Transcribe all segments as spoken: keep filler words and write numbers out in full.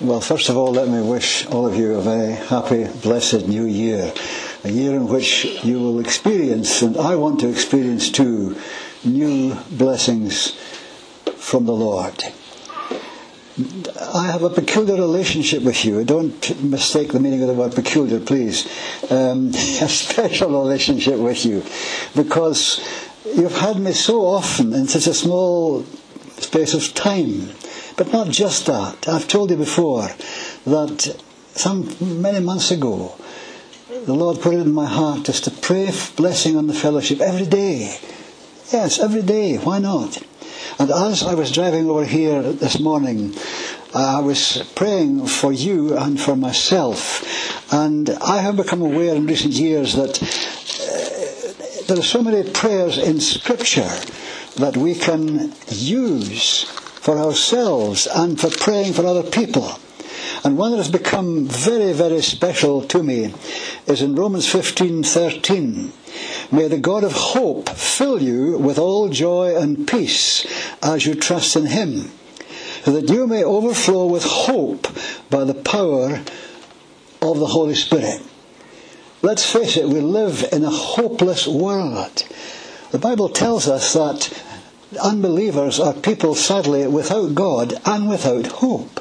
Well, first of all, let me wish all of you a very happy, blessed New Year. A year in which you will experience, and I want to experience too, new blessings from the Lord. I have a peculiar relationship with you. Don't mistake the meaning of the word peculiar, please. Um, a special relationship with you. Because you've had me so often in such a small space of time. But not just that. I've told you before that some many months ago, the Lord put it in my heart just to pray for blessing on the fellowship every day. Yes, every day. Why not? And as I was driving over here this morning, I was praying for you and for myself. And I have become aware in recent years that uh, there are so many prayers in Scripture that we can use for ourselves and for praying for other people. And one that has become very, very special to me is in Romans fifteen thirteen. May the God of hope fill you with all joy and peace as you trust in him, so that you may overflow with hope by the power of the Holy Spirit. Let's face it, we live in a hopeless world. The Bible tells us that unbelievers are people, sadly, without God and without hope.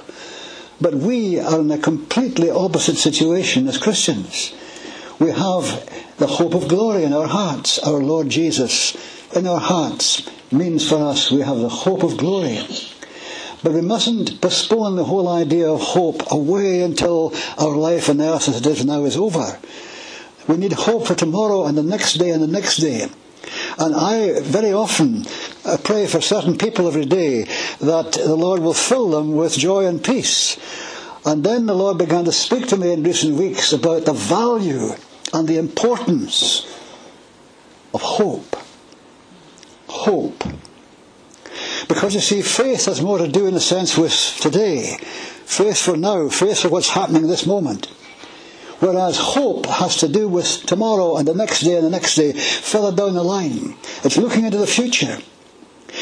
But we are in a completely opposite situation as Christians. We have the hope of glory in our hearts. Our Lord Jesus in our hearts means for us we have the hope of glory. But we mustn't postpone the whole idea of hope away until our life on earth as it is now is over. We need hope for tomorrow and the next day and the next day. And I very often pray for certain people every day that the Lord will fill them with joy and peace. And then the Lord began to speak to me in recent weeks about the value and the importance of hope. Hope. Because you see, faith has more to do in a sense with today. Faith for now, faith for what's happening in this moment. Whereas hope has to do with tomorrow and the next day and the next day, further down the line. It's looking into the future.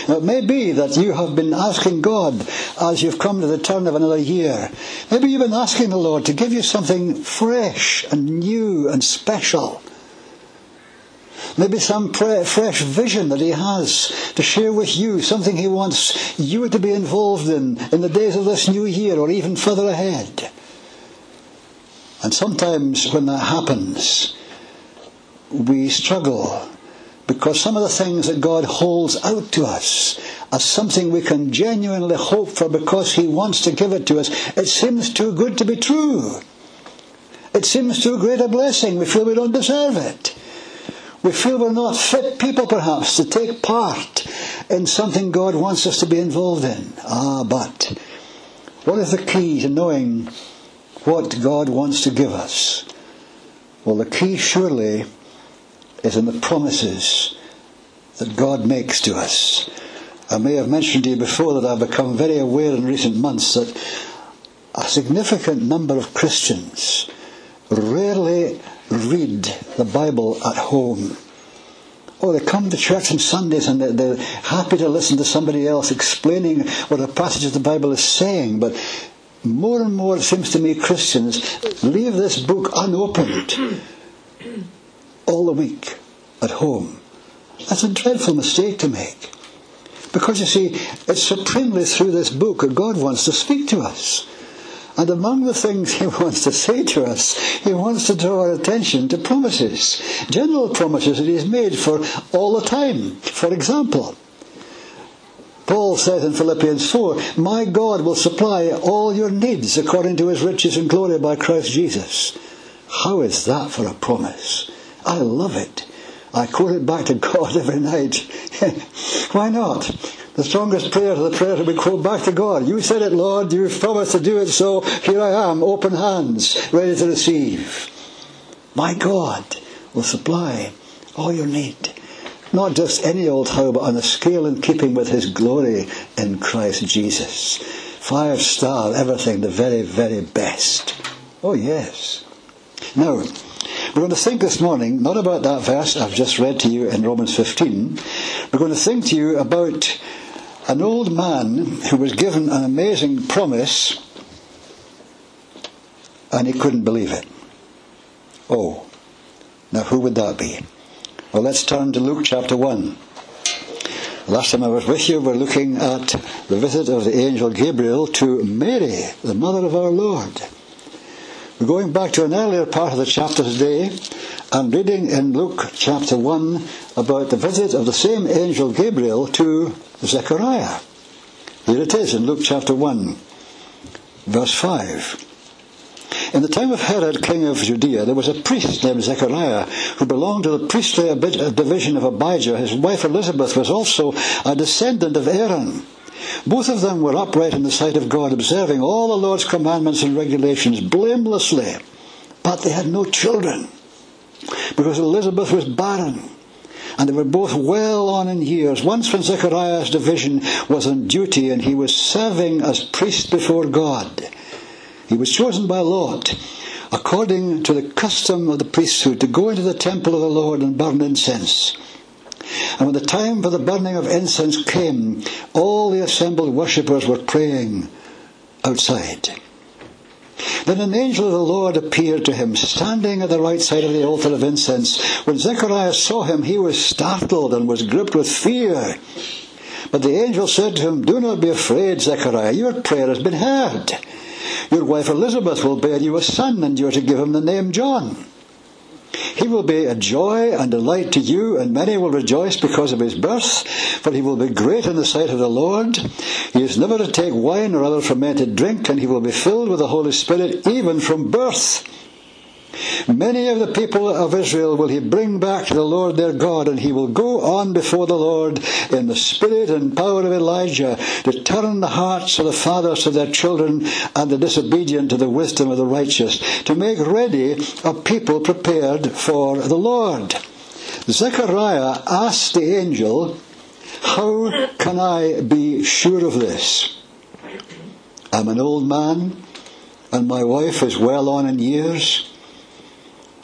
Now it may be that you have been asking God as you've come to the turn of another year. Maybe you've been asking the Lord to give you something fresh and new and special. Maybe some pre- fresh vision that he has to share with you, something he wants you to be involved in in the days of this new year or even further ahead. And sometimes when that happens, we struggle because some of the things that God holds out to us as something we can genuinely hope for because he wants to give it to us, it seems too good to be true. It seems too great a blessing. We feel we don't deserve it. We feel we're not fit people, perhaps, to take part in something God wants us to be involved in. Ah, but what is the key to knowing what God wants to give us? Well, the key surely is in the promises that God makes to us. I may have mentioned to you before that I've become very aware in recent months that a significant number of Christians rarely read the Bible at home. Or they come to church on Sundays and they're happy to listen to somebody else explaining what a passage of the Bible is saying, but more and more, it seems to me, Christians leave this book unopened all the week at home. That's a dreadful mistake to make. Because, you see, it's supremely through this book that God wants to speak to us. And among the things he wants to say to us, he wants to draw our attention to promises. General promises that he's made for all the time. For example, Paul says in Philippians four, "My God will supply all your needs according to his riches and glory by Christ Jesus." How is that for a promise? I love it. I quote it back to God every night. Why not? The strongest prayers are the prayers that we quote back to God. You said it, Lord. You promised to do it, so here I am, open hands, ready to receive. My God will supply all your need. Not just any old how, but on a scale in keeping with his glory in Christ Jesus. Five star, everything, the very, very best. Oh, yes. Now, We're going to think this morning, not about that verse I've just read to you in Romans fifteen. We're going to think to you about an old man who was given an amazing promise and he couldn't believe it. Oh, now who would that be? Well, let's turn to Luke chapter one. Last time I was with you, we're looking at the visit of the angel Gabriel to Mary, the mother of our Lord. We're going back to an earlier part of the chapter today and reading in Luke chapter one about the visit of the same angel Gabriel to Zechariah. Here it is in Luke chapter one, verse five. In the time of Herod, king of Judea, there was a priest named Zechariah who belonged to the priestly division of Abijah. His wife Elizabeth was also a descendant of Aaron. Both of them were upright in the sight of God, observing all the Lord's commandments and regulations blamelessly. But they had no children, because Elizabeth was barren, and they were both well on in years. Once when Zechariah's division was on duty, and he was serving as priest before God, he was chosen by lot, according to the custom of the priesthood, to go into the temple of the Lord and burn incense. And when the time for the burning of incense came, all the assembled worshippers were praying outside. Then an angel of the Lord appeared to him, standing at the right side of the altar of incense. When Zechariah saw him, he was startled and was gripped with fear. But the angel said to him, "Do not be afraid, Zechariah, your prayer has been heard. Your wife Elizabeth will bear you a son, and you are to give him the name John. He will be a joy and a light to you, and many will rejoice because of his birth, for he will be great in the sight of the Lord. He is never to take wine or other fermented drink, and he will be filled with the Holy Spirit even from birth. Many of the people of Israel will he bring back to the Lord their God, and he will go on before the Lord in the spirit and power of Elijah, to turn the hearts of the fathers to their children and the disobedient to the wisdom of the righteous, to make ready a people prepared for the Lord." Zechariah asked the angel, "How can I be sure of this? I'm an old man, and my wife is well on in years."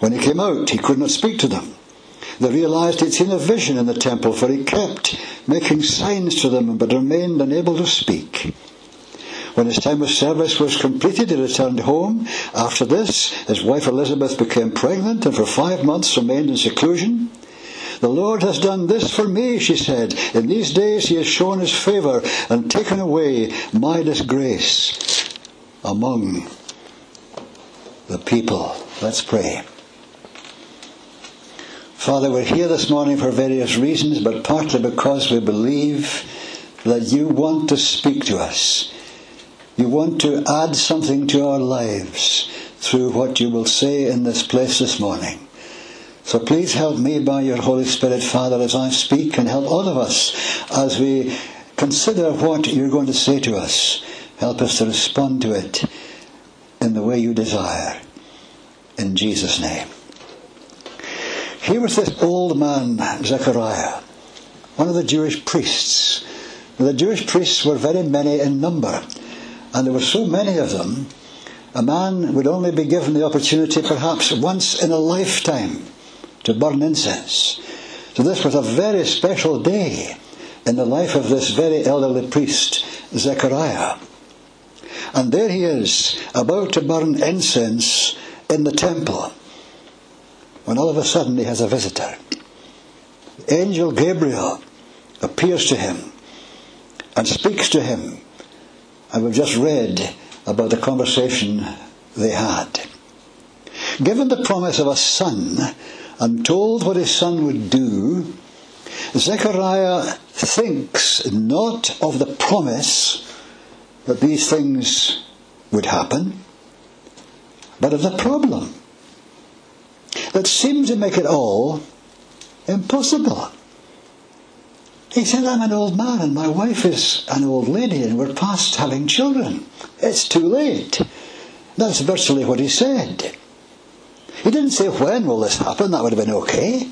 When he came out, he could not speak to them. They realized he'd seen a vision in the temple, for he kept making signs to them, but remained unable to speak. When his time of service was completed, he returned home. After this, his wife Elizabeth became pregnant, and for five months remained in seclusion. "The Lord has done this for me," she said. "In these days he has shown his favor and taken away my disgrace among the people." Let's pray. Father, we're here this morning for various reasons, but partly because we believe that you want to speak to us. You want to add something to our lives through what you will say in this place this morning. So please help me by your Holy Spirit, Father, as I speak, and help all of us as we consider what you're going to say to us. Help us to respond to it in the way you desire. In Jesus' name. Here was this old man, Zechariah, one of the Jewish priests. The Jewish priests were very many in number, and there were so many of them, a man would only be given the opportunity perhaps once in a lifetime to burn incense. So this was a very special day in the life of this very elderly priest, Zechariah. And there he is, about to burn incense in the temple, when all of a sudden he has a visitor. Angel Gabriel appears to him and speaks to him. And we've just read about the conversation they had. Given the promise of a son and told what his son would do, Zechariah thinks not of the promise that these things would happen, but of the problem. that seem to make it all impossible. He said, I'm an old man and my wife is an old lady and we're past having children. It's too late. That's virtually what he said. He didn't say, when will this happen? That would have been okay.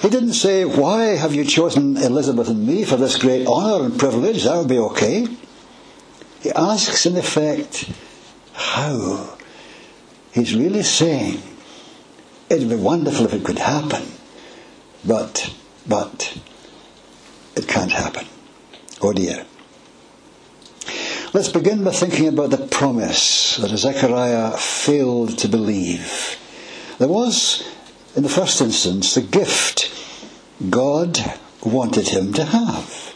He didn't say, why have you chosen Elizabeth and me for this great honour and privilege? That would be okay. He asks, in effect, how? He's really saying, it would be wonderful if it could happen, but, but, it can't happen. Oh dear. Let's begin by thinking about the promise that Zechariah failed to believe. There was, in the first instance, the gift God wanted him to have.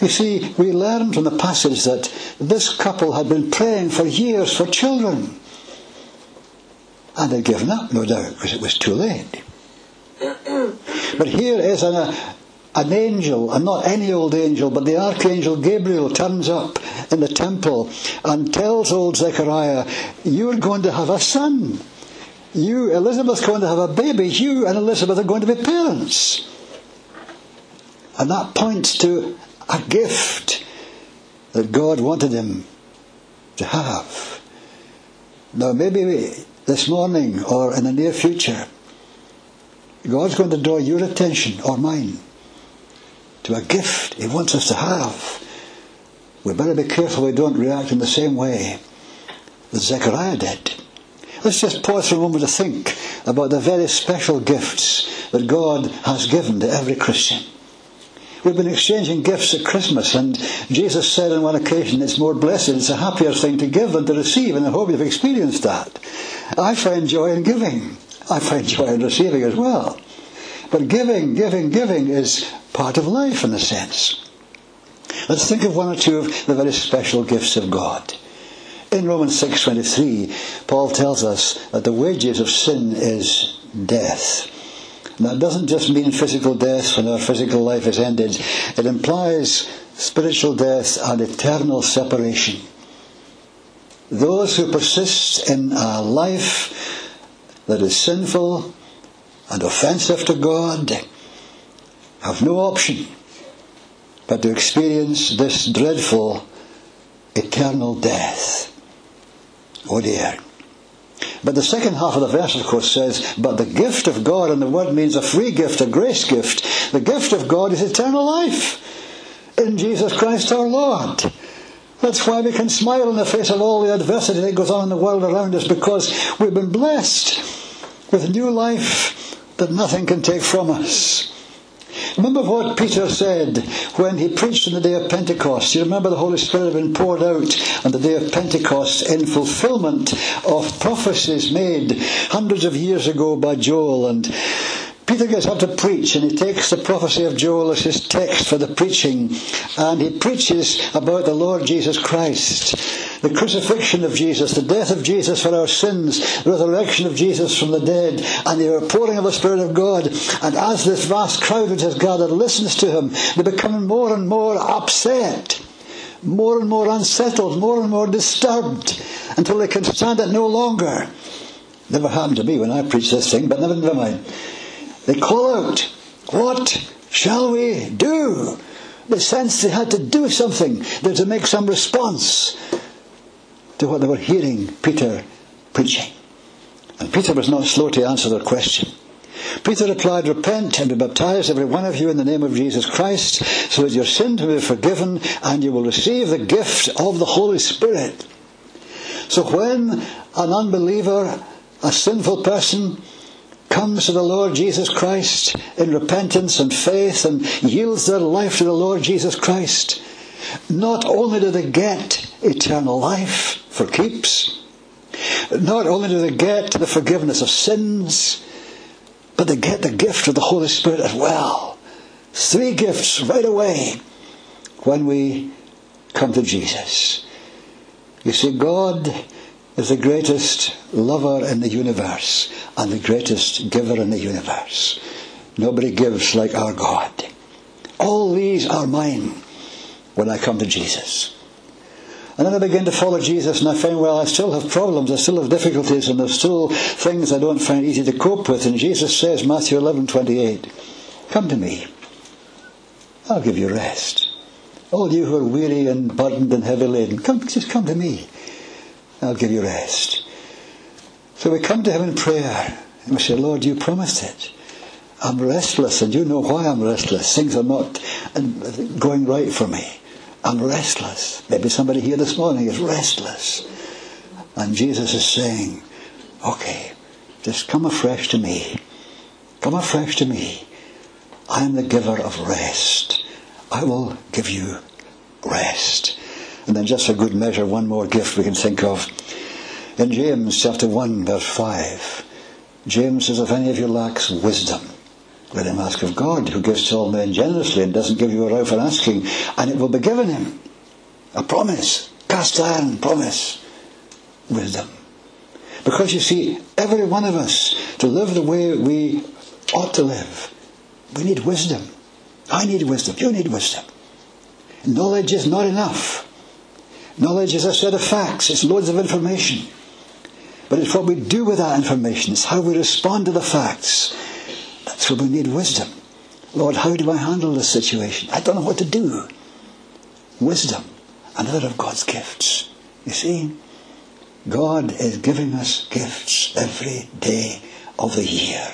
You see, we learn from the passage that this couple had been praying for years for children. And had given up, no doubt, because it was too late. But here is an, an angel, and not any old angel, but the archangel Gabriel turns up in the temple and tells old Zechariah, you're going to have a son. You, Elizabeth's going to have a baby. You and Elizabeth are going to be parents. And that points to a gift that God wanted him to have. Now maybe this morning or in the near future, God's going to draw your attention, or mine, to a gift he wants us to have. We better be careful we don't react in the same way that Zechariah did. Let's just pause for a moment to think about the very special gifts that God has given to every Christian. We've been exchanging gifts at Christmas, and Jesus said on one occasion, it's more blessed, it's a happier thing to give than to receive, and I hope you've experienced that. I find joy in giving. I find joy in receiving as well. But giving, giving, giving is part of life in a sense. Let's think of one or two of the very special gifts of God. In Romans six twenty-three, Paul tells us that the wages of sin is death. And that doesn't just mean physical death when our physical life is ended. It implies spiritual death and eternal separation. Those who persist in a life that is sinful and offensive to God have no option but to experience this dreadful eternal death. Oh dear. But the second half of the verse, of course, says, but the gift of God, and the word means a free gift, a grace gift. The gift of God is eternal life in Jesus Christ our Lord. That's why we can smile in the face of all the adversity that goes on in the world around us, because we've been blessed with new life that nothing can take from us. Remember what Peter said when he preached on the day of Pentecost. You remember the Holy Spirit had been poured out on the day of Pentecost in fulfillment of prophecies made hundreds of years ago by Joel. And Peter gets up to preach, and he takes the prophecy of Joel as his text for the preaching. And he preaches about the Lord Jesus Christ, the crucifixion of Jesus, the death of Jesus for our sins, the resurrection of Jesus from the dead, and the outpouring of the Spirit of God. And as this vast crowd which has gathered listens to him, they become more and more upset, more and more unsettled, more and more disturbed, until they can stand it no longer. Never happened to me when I preached this thing, but never, never mind. They call out, what shall we do? They sense they had to do something. They had to make some response to what they were hearing Peter preaching. And Peter was not slow to answer their question. Peter replied, repent and be baptized, every one of you, in the name of Jesus Christ, so that your sins will be forgiven and you will receive the gift of the Holy Spirit. So when an unbeliever, a sinful person, comes to the Lord Jesus Christ in repentance and faith and yields their life to the Lord Jesus Christ, not only do they get eternal life for keeps, not only do they get the forgiveness of sins, but they get the gift of the Holy Spirit as well. Three gifts right away when we come to Jesus. You see, God is the greatest lover in the universe and the greatest giver in the universe. Nobody gives like our God. All these are mine when I come to Jesus. And then I began to follow Jesus, and I found, well, I still have problems, I still have difficulties, and there's still things I don't find easy to cope with. And Jesus says, Matthew eleven twenty-eight, come to me, I'll give you rest. All you who are weary and burdened and heavy laden, come, just come to me, I'll give you rest. So we come to him in prayer, and we say, Lord, you promised it. I'm restless, and you know why I'm restless. Things are not going right for me. I'm restless. Maybe somebody here this morning is restless. And Jesus is saying, okay, just come afresh to me. Come afresh to me. I am the giver of rest. I will give you rest. And then just for good measure, one more gift we can think of. In James chapter one, verse five, James says, if any of you lacks wisdom, let him ask of God, who gives to all men generously and doesn't give you a row for asking, and it will be given him. A promise, cast iron promise, wisdom. Because you see, every one of us, to live the way we ought to live, we need wisdom. I need wisdom, you need wisdom. Knowledge is not enough. Knowledge is a set of facts, it's loads of information. But it's what we do with that information, it's how we respond to the facts. That's where we need wisdom. Lord, how do I handle this situation? I don't know what to do. Wisdom, another of God's gifts. You see, God is giving us gifts every day of the year.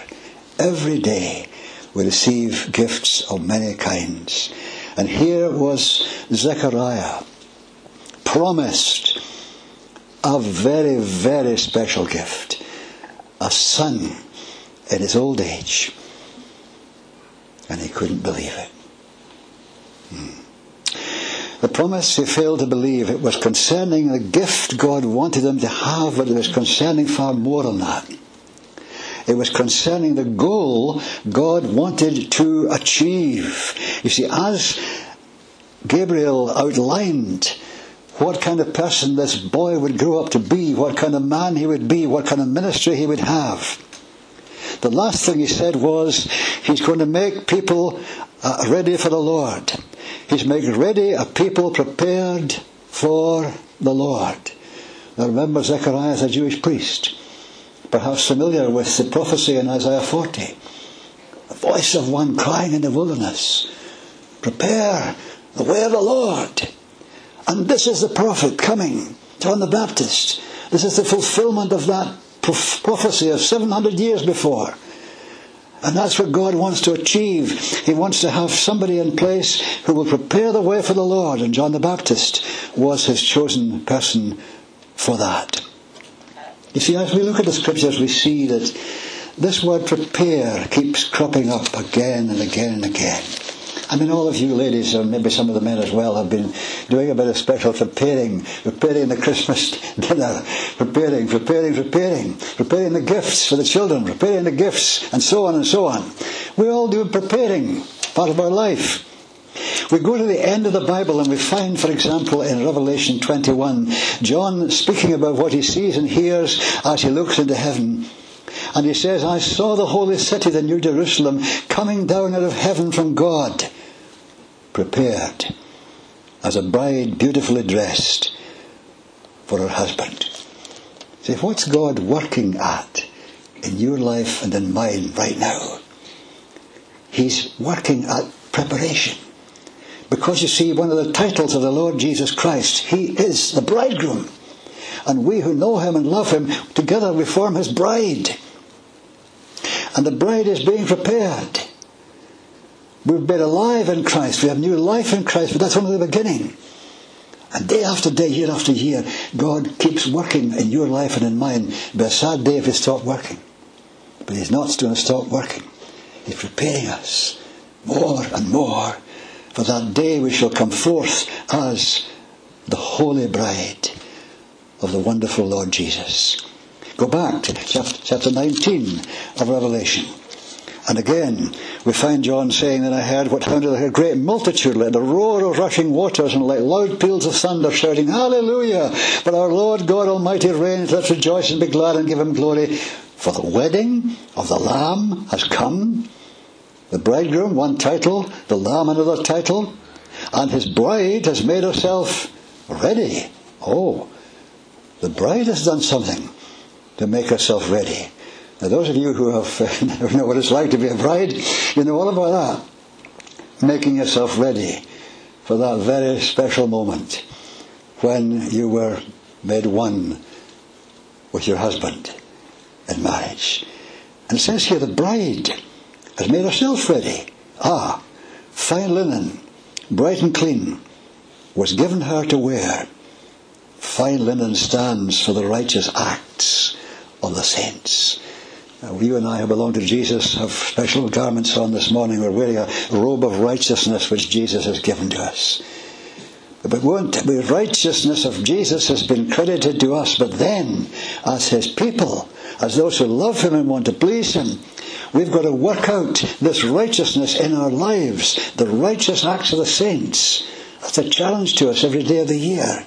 Every day we receive gifts of many kinds. And here was Zechariah, promised a very, very special gift. A son in his old age. And he couldn't believe it. Hmm. The promise he failed to believe. It was concerning the gift God wanted him to have, but it was concerning far more than that. It was concerning the goal God wanted to achieve. You see, as Gabriel outlined what kind of person this boy would grow up to be, what kind of man he would be, what kind of ministry he would have, the last thing he said was, he's going to make people uh, ready for the Lord. He's making ready a people prepared for the Lord. Now remember, Zechariah is a Jewish priest, perhaps familiar with the prophecy in Isaiah forty. The voice of one crying in the wilderness, prepare the way of the Lord. And this is the prophet coming, John the Baptist. This is the fulfillment of that prophecy of seven hundred years before. And that's what God wants to achieve. He wants to have somebody in place who will prepare the way for the Lord. And John the Baptist was his chosen person for that. You see, as we look at the scriptures, we see that this word prepare keeps cropping up again and again and again. I mean, all of you ladies, and maybe some of the men as well, have been doing a bit of special preparing, preparing the Christmas dinner, preparing, preparing, preparing, preparing the gifts for the children, preparing the gifts, and so on and so on. We all do preparing, part of our life. We go to the end of the Bible and we find, for example, in Revelation twenty-one, John speaking about what he sees and hears as he looks into heaven. And he says, I saw the holy city, the New Jerusalem, coming down out of heaven from God, prepared as a bride beautifully dressed for her husband. See, what's God working at in your life and in mine right now? He's working at preparation. Because you see, one of the titles of the Lord Jesus Christ, he is the bridegroom. And we who know him and love him, together we form his bride. And the bride is being prepared. We've been alive in Christ. We have new life in Christ. But that's only the beginning. And day after day, year after year, God keeps working in your life and in mine. It'd be a sad day if he stopped working. But he's not going to stop working. He's preparing us more and more for that day we shall come forth as the holy bride of the wonderful Lord Jesus. Go back to chapter nineteen of Revelation. And again, we find John saying, Then I heard what sounded like a great multitude, like the roar of rushing waters, and like loud peals of thunder, shouting, Hallelujah! But our Lord God Almighty reigns. Let's rejoice and be glad and give him glory. For the wedding of the Lamb has come. The bridegroom, one title, the Lamb, another title. And his bride has made herself ready. Oh, the bride has done something to make herself ready. Now, those of you who have know what it's like to be a bride, you know all about that. Making yourself ready for that very special moment when you were made one with your husband in marriage. And it says here, the bride has made herself ready. Ah, fine linen, bright and clean, was given her to wear. Fine linen stands for the righteous acts of the saints. Now, you and I who belong to Jesus have special garments on this morning. We're wearing a robe of righteousness which Jesus has given to us. But the righteousness of Jesus has been credited to us, but then, as his people, as those who love him and want to please him, we've got to work out this righteousness in our lives, the righteous acts of the saints. That's a challenge to us every day of the year.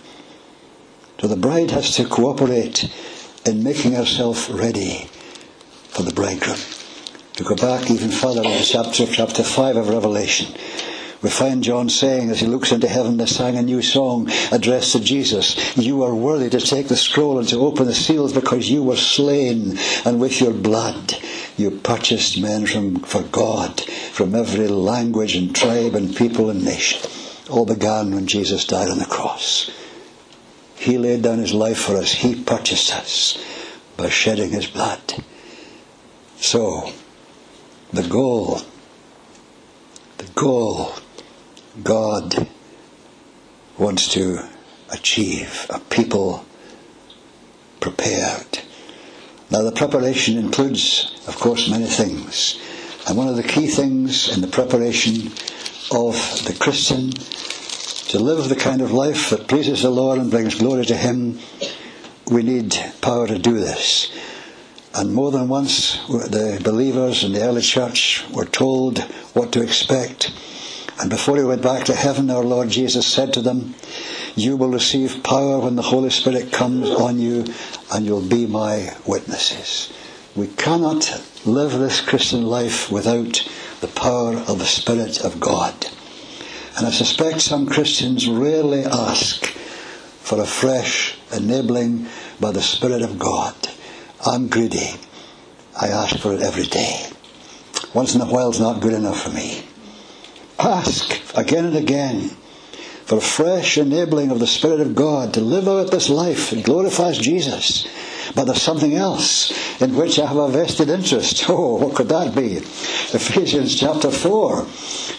So the bride has to cooperate in making herself ready for the bridegroom. To go back even further into chapter, chapter five of Revelation, we find John saying, as he looks into heaven, they sang a new song addressed to Jesus. You are worthy to take the scroll and to open the seals, because you were slain, and with your blood you purchased men from, for God, from every language and tribe and people and nation. All began when Jesus died on the cross. He laid down his life for us. He purchased us by shedding his blood. So, the goal, the goal God wants to achieve, a people prepared. Now, the preparation includes, of course, many things. And one of the key things in the preparation of the Christian to live the kind of life that pleases the Lord and brings glory to him, we need power to do this. And more than once, the believers in the early church were told what to expect. And before he went back to heaven, our Lord Jesus said to them, you will receive power when the Holy Spirit comes on you, and you'll be my witnesses. We cannot live this Christian life without the power of the Spirit of God. And I suspect some Christians rarely ask for a fresh enabling by the Spirit of God. I'm greedy. I ask for it every day. Once in a while is not good enough for me. Ask again and again for a fresh enabling of the Spirit of God to live out this life that glorifies Jesus. But there's something else in which I have a vested interest. Oh, what could that be? Ephesians chapter four.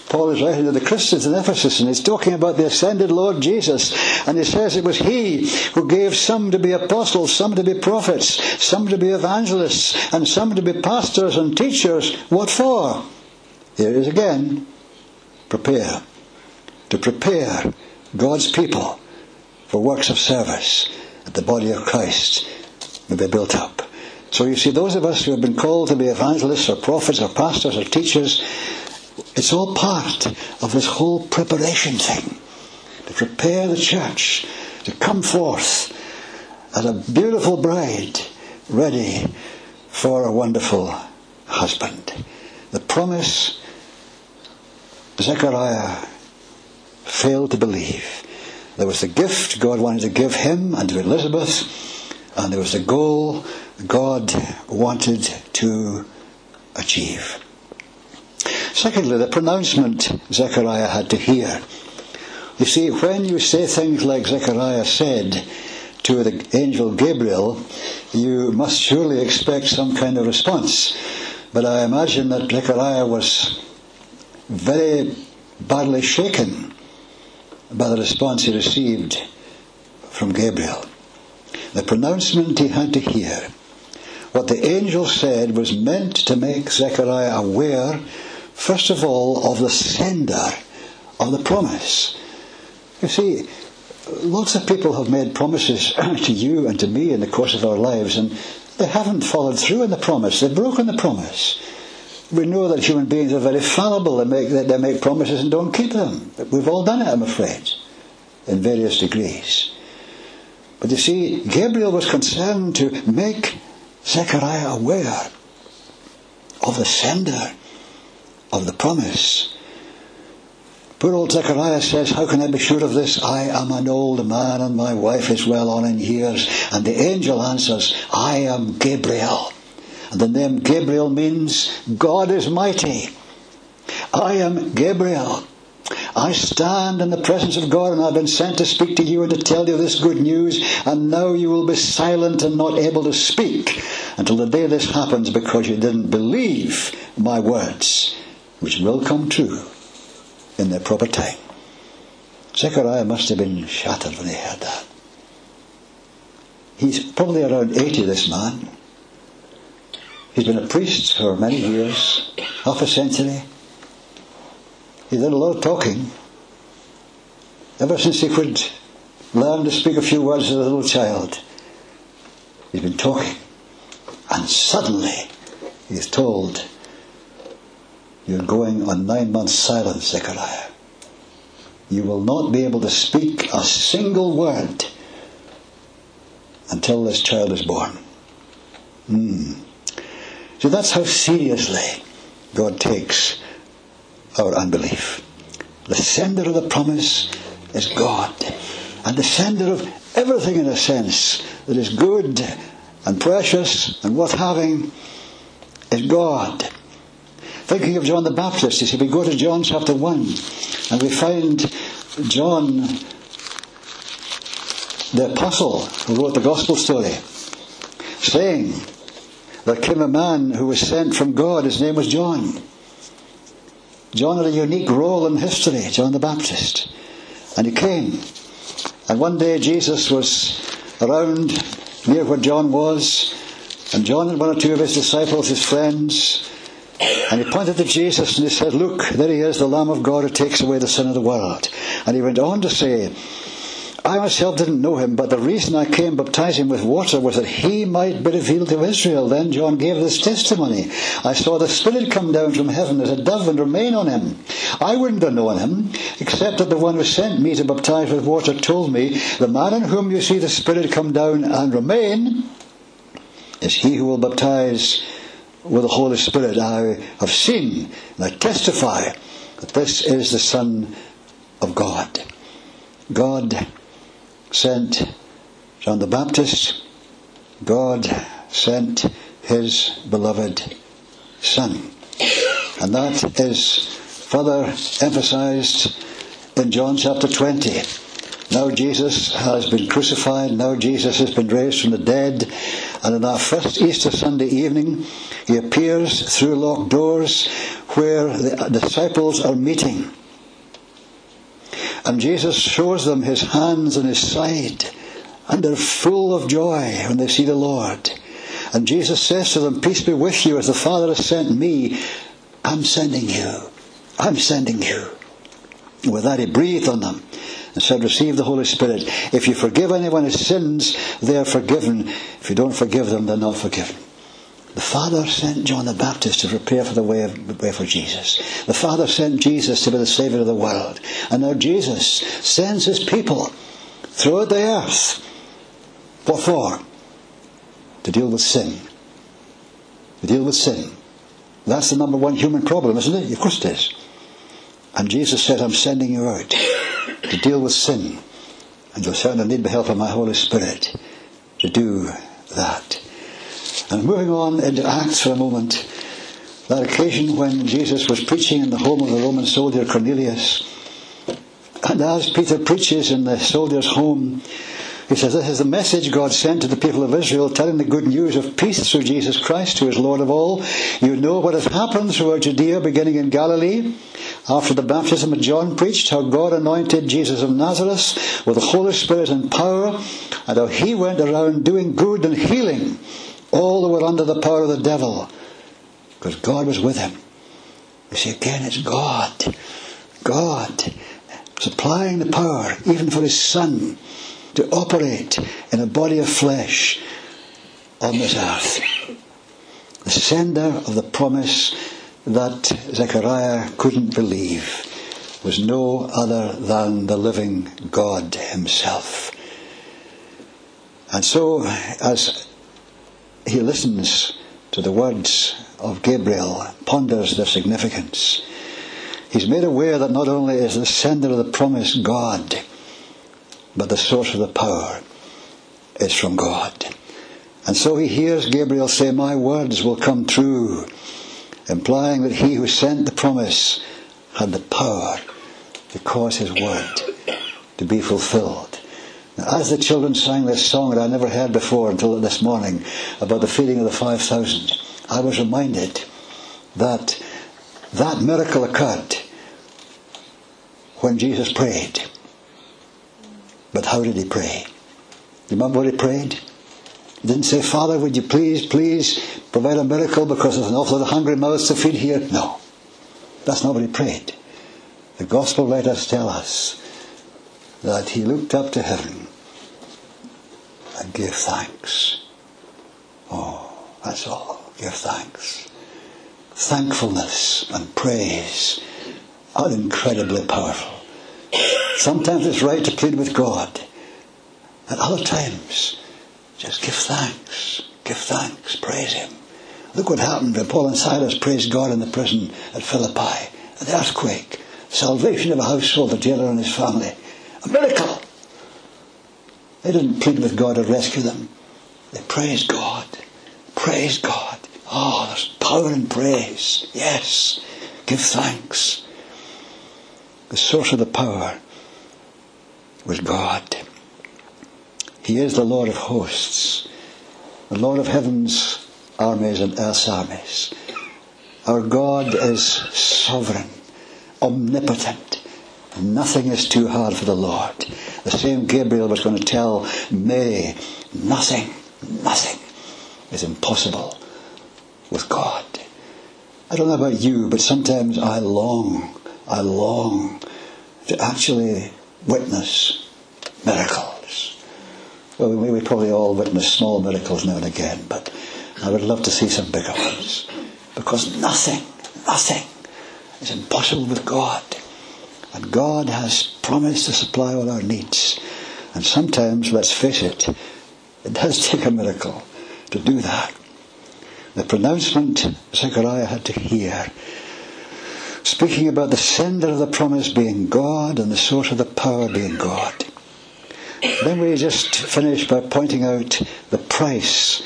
Paul is writing to the Christians in Ephesus, and he's talking about the ascended Lord Jesus. And he says it was he who gave some to be apostles, some to be prophets, some to be evangelists, and some to be pastors and teachers. What for? Here it is again. Prepare. To prepare God's people for works of service that the body of Christ may be built up. So you see, those of us who have been called to be evangelists or prophets or pastors or teachers, it's all part of this whole preparation thing. To prepare the church to come forth as a beautiful bride ready for a wonderful husband. The promise Zechariah failed to believe. There was the gift God wanted to give him and to Elizabeth, and there was the goal God wanted to achieve. Secondly, the pronouncement Zechariah had to hear. You see, when you say things like Zechariah said to the angel Gabriel, you must surely expect some kind of response. But I imagine that Zechariah was very badly shaken by the response he received from Gabriel. The pronouncement he had to hear, what the angel said, was meant to make Zechariah aware, first of all, of the sender of the promise. You see, lots of people have made promises to you and to me in the course of our lives, and they haven't followed through on the promise. They've broken the promise. We know that human beings are very fallible. They make, they make promises and don't keep them. We've all done it, I'm afraid, in various degrees. But you see, Gabriel was concerned to make Zechariah aware of the sender of the promise. Poor old Zechariah says, how can I be sure of this? I am an old man and my wife is well on in years. And the angel answers, I am Gabriel. And the name Gabriel means God is mighty. I am Gabriel. I stand in the presence of God and I've been sent to speak to you and to tell you this good news, and now you will be silent and not able to speak until the day this happens, because you didn't believe my words, which will come true in their proper time. Zechariah must have been shattered when he heard that. He's probably around eighty, this man. He's been a priest for many years, half a century. He did a lot of talking. Ever since he could learn to speak a few words as a little child, he's been talking. And suddenly, he's told, you're going on nine months silence, Zechariah. You will not be able to speak a single word until this child is born. Mm. So that's how seriously God takes our unbelief. The sender of the promise is God, and the sender of everything, in a sense, that is good and precious and worth having is God. Thinking of John the Baptist, you see, we go to John chapter one and we find John the apostle, who wrote the gospel story, saying, there came a man who was sent from God, his name was John. John had a unique role in history, John the Baptist. And he came. And one day Jesus was around near where John was. And John and one or two of his disciples, his friends. And he pointed to Jesus and he said, look, there he is, the Lamb of God who takes away the sin of the world. And he went on to say, I myself didn't know him, but the reason I came baptizing with water was that he might be revealed to Israel. Then John gave this testimony. I saw the Spirit come down from heaven as a dove and remain on him. I wouldn't have known him, except that the one who sent me to baptize with water told me, the man in whom you see the Spirit come down and remain is he who will baptize with the Holy Spirit. I have seen and I testify that this is the Son of God. God sent John the Baptist. God sent his beloved Son. And that is further emphasized in John chapter twenty. Now Jesus has been crucified. Now Jesus has been raised from the dead. And on our first Easter Sunday evening, he appears through locked doors where the disciples are meeting. And Jesus shows them his hands and his side, and they're full of joy when they see the Lord. And Jesus says to them, peace be with you, as the Father has sent me, I'm sending you. I'm sending you. And with that he breathed on them and said, receive the Holy Spirit. If you forgive anyone his sins, they are forgiven. If you don't forgive them, they're not forgiven. The Father sent John the Baptist to prepare for the way, of, the way for Jesus. The Father sent Jesus to be the Saviour of the world. And now Jesus sends his people throughout the earth. What for? To deal with sin. To deal with sin. That's the number one human problem, isn't it? Of course it is. And Jesus said, I'm sending you out to deal with sin. And you'll certainly need the help of my Holy Spirit to do that. And moving on into Acts for a moment, that occasion when Jesus was preaching in the home of the Roman soldier Cornelius, and as Peter preaches in the soldier's home, he says, this is the message God sent to the people of Israel, telling the good news of peace through Jesus Christ, who is Lord of all. You know what has happened throughout Judea, beginning in Galilee, after the baptism of John preached, how God anointed Jesus of Nazareth with the Holy Spirit and power, and how he went around doing good and healing all that were under the power of the devil, because God was with him. You see, again, it's God. God supplying the power, even for his Son, to operate in a body of flesh on this earth. The sender of the promise that Zechariah couldn't believe was no other than the living God himself. And so, as he listens to the words of Gabriel, ponders their significance, He's made aware that not only is the sender of the promise God, but the source of the power is from God. And so he hears Gabriel say, "My words will come true," implying that he who sent the promise had the power to cause his word to be fulfilled. Now, as the children sang this song that I never heard before until this morning about the feeding of the five thousand, I was reminded that that miracle occurred when Jesus prayed. But how did he pray? Do you remember what he prayed? He didn't say, "Father, would you please, please provide a miracle because there's an awful lot of hungry mouths to feed here." No. That's not what he prayed. The gospel writers tell us that he looked up to heaven and gave thanks. Oh, that's all. Give thanks. Thankfulness and praise are incredibly powerful. Sometimes it's right to plead with God. At other times, just give thanks. Give thanks. Praise him. Look what happened when Paul and Silas praised God in the prison at Philippi. An earthquake. Salvation of a household, a jailer and his family. A miracle. They didn't plead with God to rescue them. They praised God. Praise God. Oh, there's power in praise. Yes. Give thanks. The source of the power was God. He is the Lord of hosts, the Lord of heaven's armies and earth's armies. Our God is sovereign, omnipotent. Nothing is too hard for the Lord. The same Gabriel was going to tell Mary, nothing, nothing is impossible with God. I don't know about you, but sometimes I long, I long to actually witness miracles. Well, we, we probably all witness small miracles now and again, but I would love to see some bigger ones. Because nothing, nothing is impossible with God. And God has promised to supply all our needs. And sometimes, let's face it, it does take a miracle to do that. The pronouncement Zechariah had to hear, speaking about the sender of the promise being God and the source of the power being God. Then we just finished by pointing out the price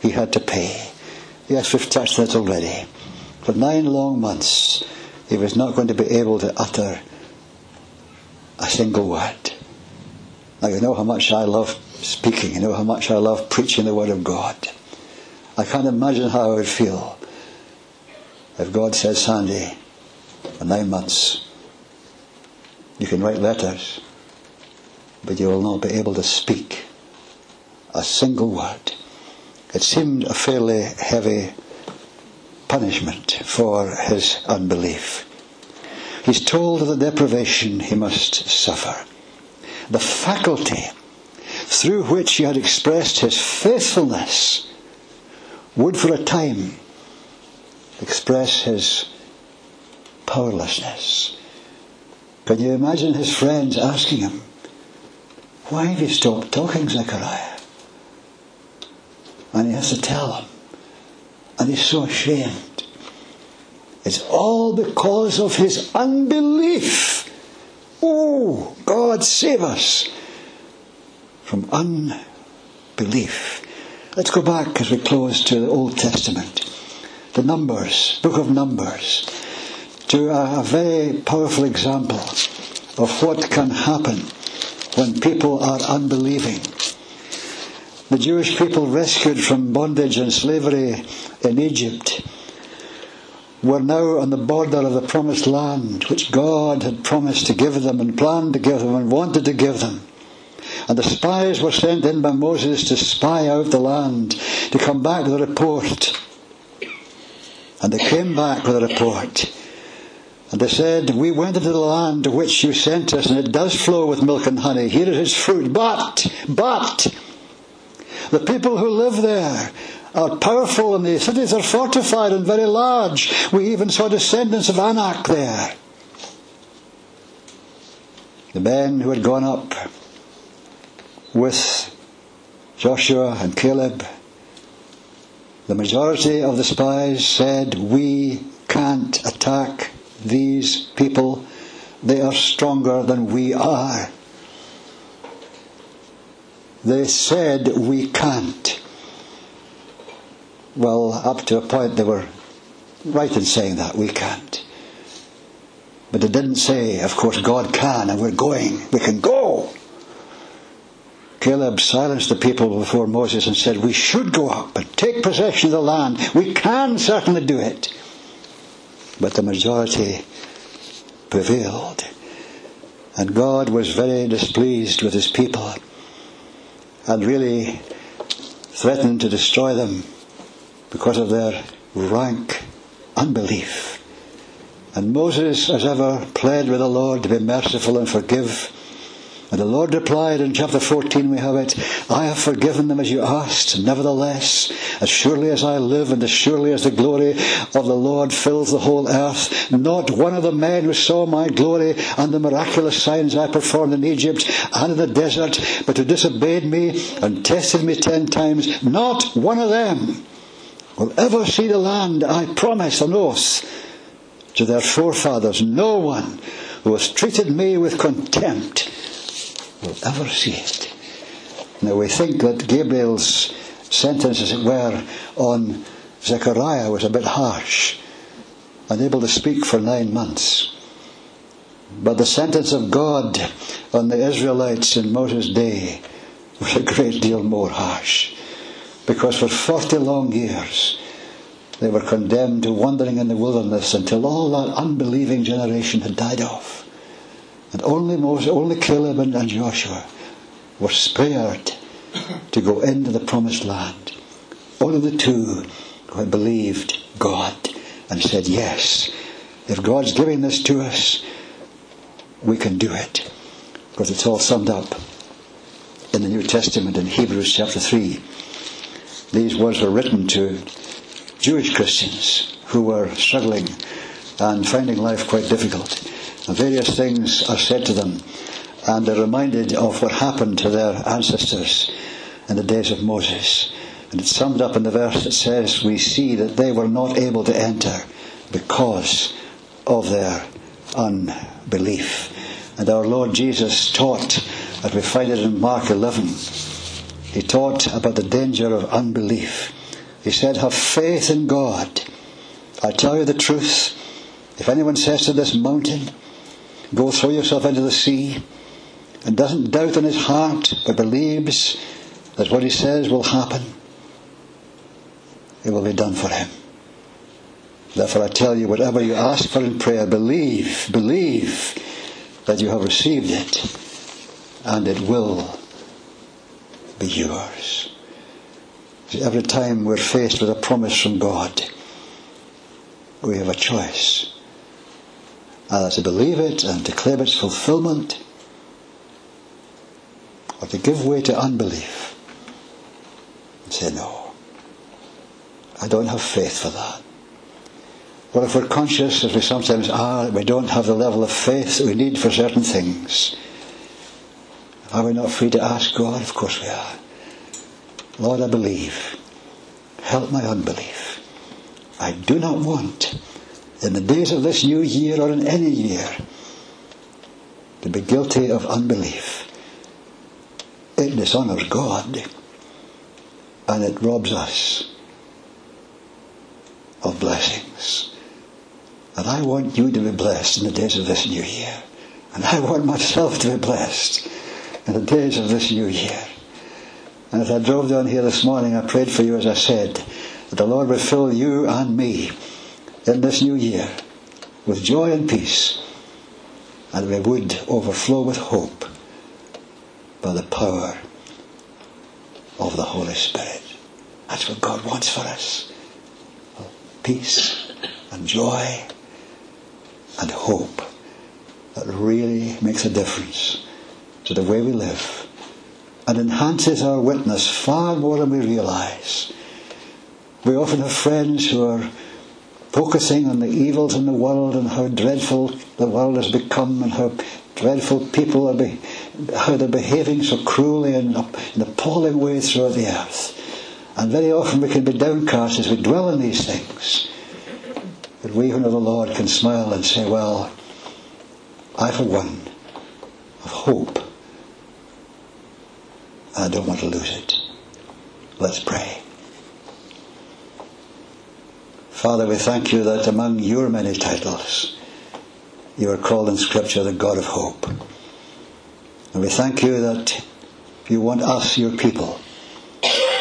he had to pay. Yes, we've touched that already. For nine long months, he was not going to be able to utter a single word. Now, you know how much I love speaking. You know how much I love preaching the Word of God. I can't imagine how I would feel if God said, "Sandy, for nine months you can write letters, but you will not be able to speak a single word." It seemed a fairly heavy punishment for his unbelief. He's told of the deprivation he must suffer. The faculty through which he had expressed his faithfulness would for a time express his powerlessness. Can you imagine his friends asking him, "Why have you stopped talking, Zechariah?" And he has to tell them. And he's so ashamed. It's all because of his unbelief. Oh, God save us from unbelief. Let's go back as we close to the Old Testament, the Numbers, book of Numbers, to a very powerful example of what can happen when people are unbelieving. The Jewish people rescued from bondage and slavery in Egypt were now on the border of the promised land, which God had promised to give them and planned to give them and wanted to give them. And the spies were sent in by Moses to spy out the land, to come back with a report. And they came back with a report. And they said, "We went into the land to which you sent us, and it does flow with milk and honey. Here is its fruit. But, but, the people who live there are powerful, and the cities are fortified and very large. We even saw descendants of Anak there." The men who had gone up with Joshua and Caleb, the majority of the spies said, "We can't attack these people, they are stronger than we are. They said we can't. Well, up to a point they were right in saying that, we can't. But they didn't say, of course, God can, and we're going, we can go. Caleb silenced the people before Moses and said, we should go up and take possession of the land. We can certainly do it. But the majority prevailed. And God was very displeased with his people and really threatened to destroy them because of their rank unbelief. And Moses, as ever, pled with the Lord to be merciful and forgive. And the Lord replied in chapter fourteen, we have it, I have forgiven them as you asked. Nevertheless, as surely as I live and as surely as the glory of the Lord fills the whole earth, not one of the men who saw my glory and the miraculous signs I performed in Egypt and in the desert, but who disobeyed me and tested me ten times, not one of them will ever see the land I promised on oath to their forefathers. No one who has treated me with contempt will ever see it. Now we think that Gabriel's sentence, as it were, on Zechariah was a bit harsh, unable to speak for nine months. But the sentence of God on the Israelites in Moses' day was a great deal more harsh, because for forty long years they were condemned to wandering in the wilderness until all that unbelieving generation had died off. And only Moses, only Caleb and, and Joshua were spared to go into the promised land. Only the two who had believed God and said, yes, if God's giving this to us, we can do it. Because it's all summed up in the New Testament in Hebrews chapter three. These words were written to Jewish Christians who were struggling and finding life quite difficult. Various things are said to them, and they're reminded of what happened to their ancestors in the days of Moses. And it's summed up in the verse that says, we see that they were not able to enter because of their unbelief. And our Lord Jesus taught, as we find it in Mark eleven, he taught about the danger of unbelief. He said, have faith in God. I tell you the truth, if anyone says to this mountain, go throw yourself into the sea, and doesn't doubt in his heart, but believes that what he says will happen, it will be done for him. Therefore I tell you, whatever you ask for in prayer, believe, believe that you have received it, and it will be yours. See, every time we're faced with a promise from God, we have a choice. Either to believe it and to claim its fulfillment, or to give way to unbelief and say, no, I don't have faith for that. Well, if we're conscious, as we sometimes are, we don't have the level of faith that we need for certain things, are we not free to ask God? Of course we are. Lord, I believe. Help my unbelief. I do not want, in the days of this new year or in any year, to be guilty of unbelief. It dishonours God, and it robs us of blessings. And I want you to be blessed in the days of this new year. And I want myself to be blessed in the days of this new year. And as I drove down here this morning, I prayed for you, as I said, that the Lord would fill you and me in this new year with joy and peace, and we would overflow with hope by the power of the Holy Spirit. That's what God wants for us. Peace and joy and hope that really makes a difference to the way we live and enhances our witness far more than we realise. We often have friends who are focusing on the evils in the world and how dreadful the world has become and how dreadful people are, be- how they're behaving so cruelly and in appalling ways throughout the earth. And very often we can be downcast as we dwell on these things. that we who know the Lord can smile and say, well, I for one have hope. I don't want to lose it. Let's pray. Father, we thank you that among your many titles, you are called in Scripture the God of hope. And we thank you that you want us, your people,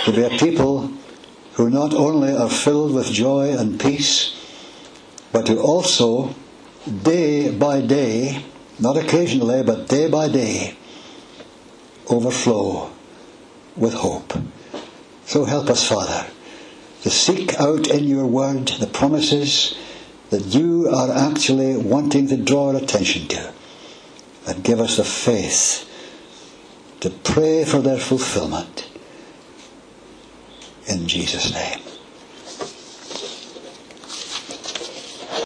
to be a people who not only are filled with joy and peace, but who also, day by day, not occasionally, but day by day, overflow with hope. So help us, Father, to seek out in your word the promises that you are actually wanting to draw our attention to, and give us the faith to pray for their fulfillment. In Jesus' name.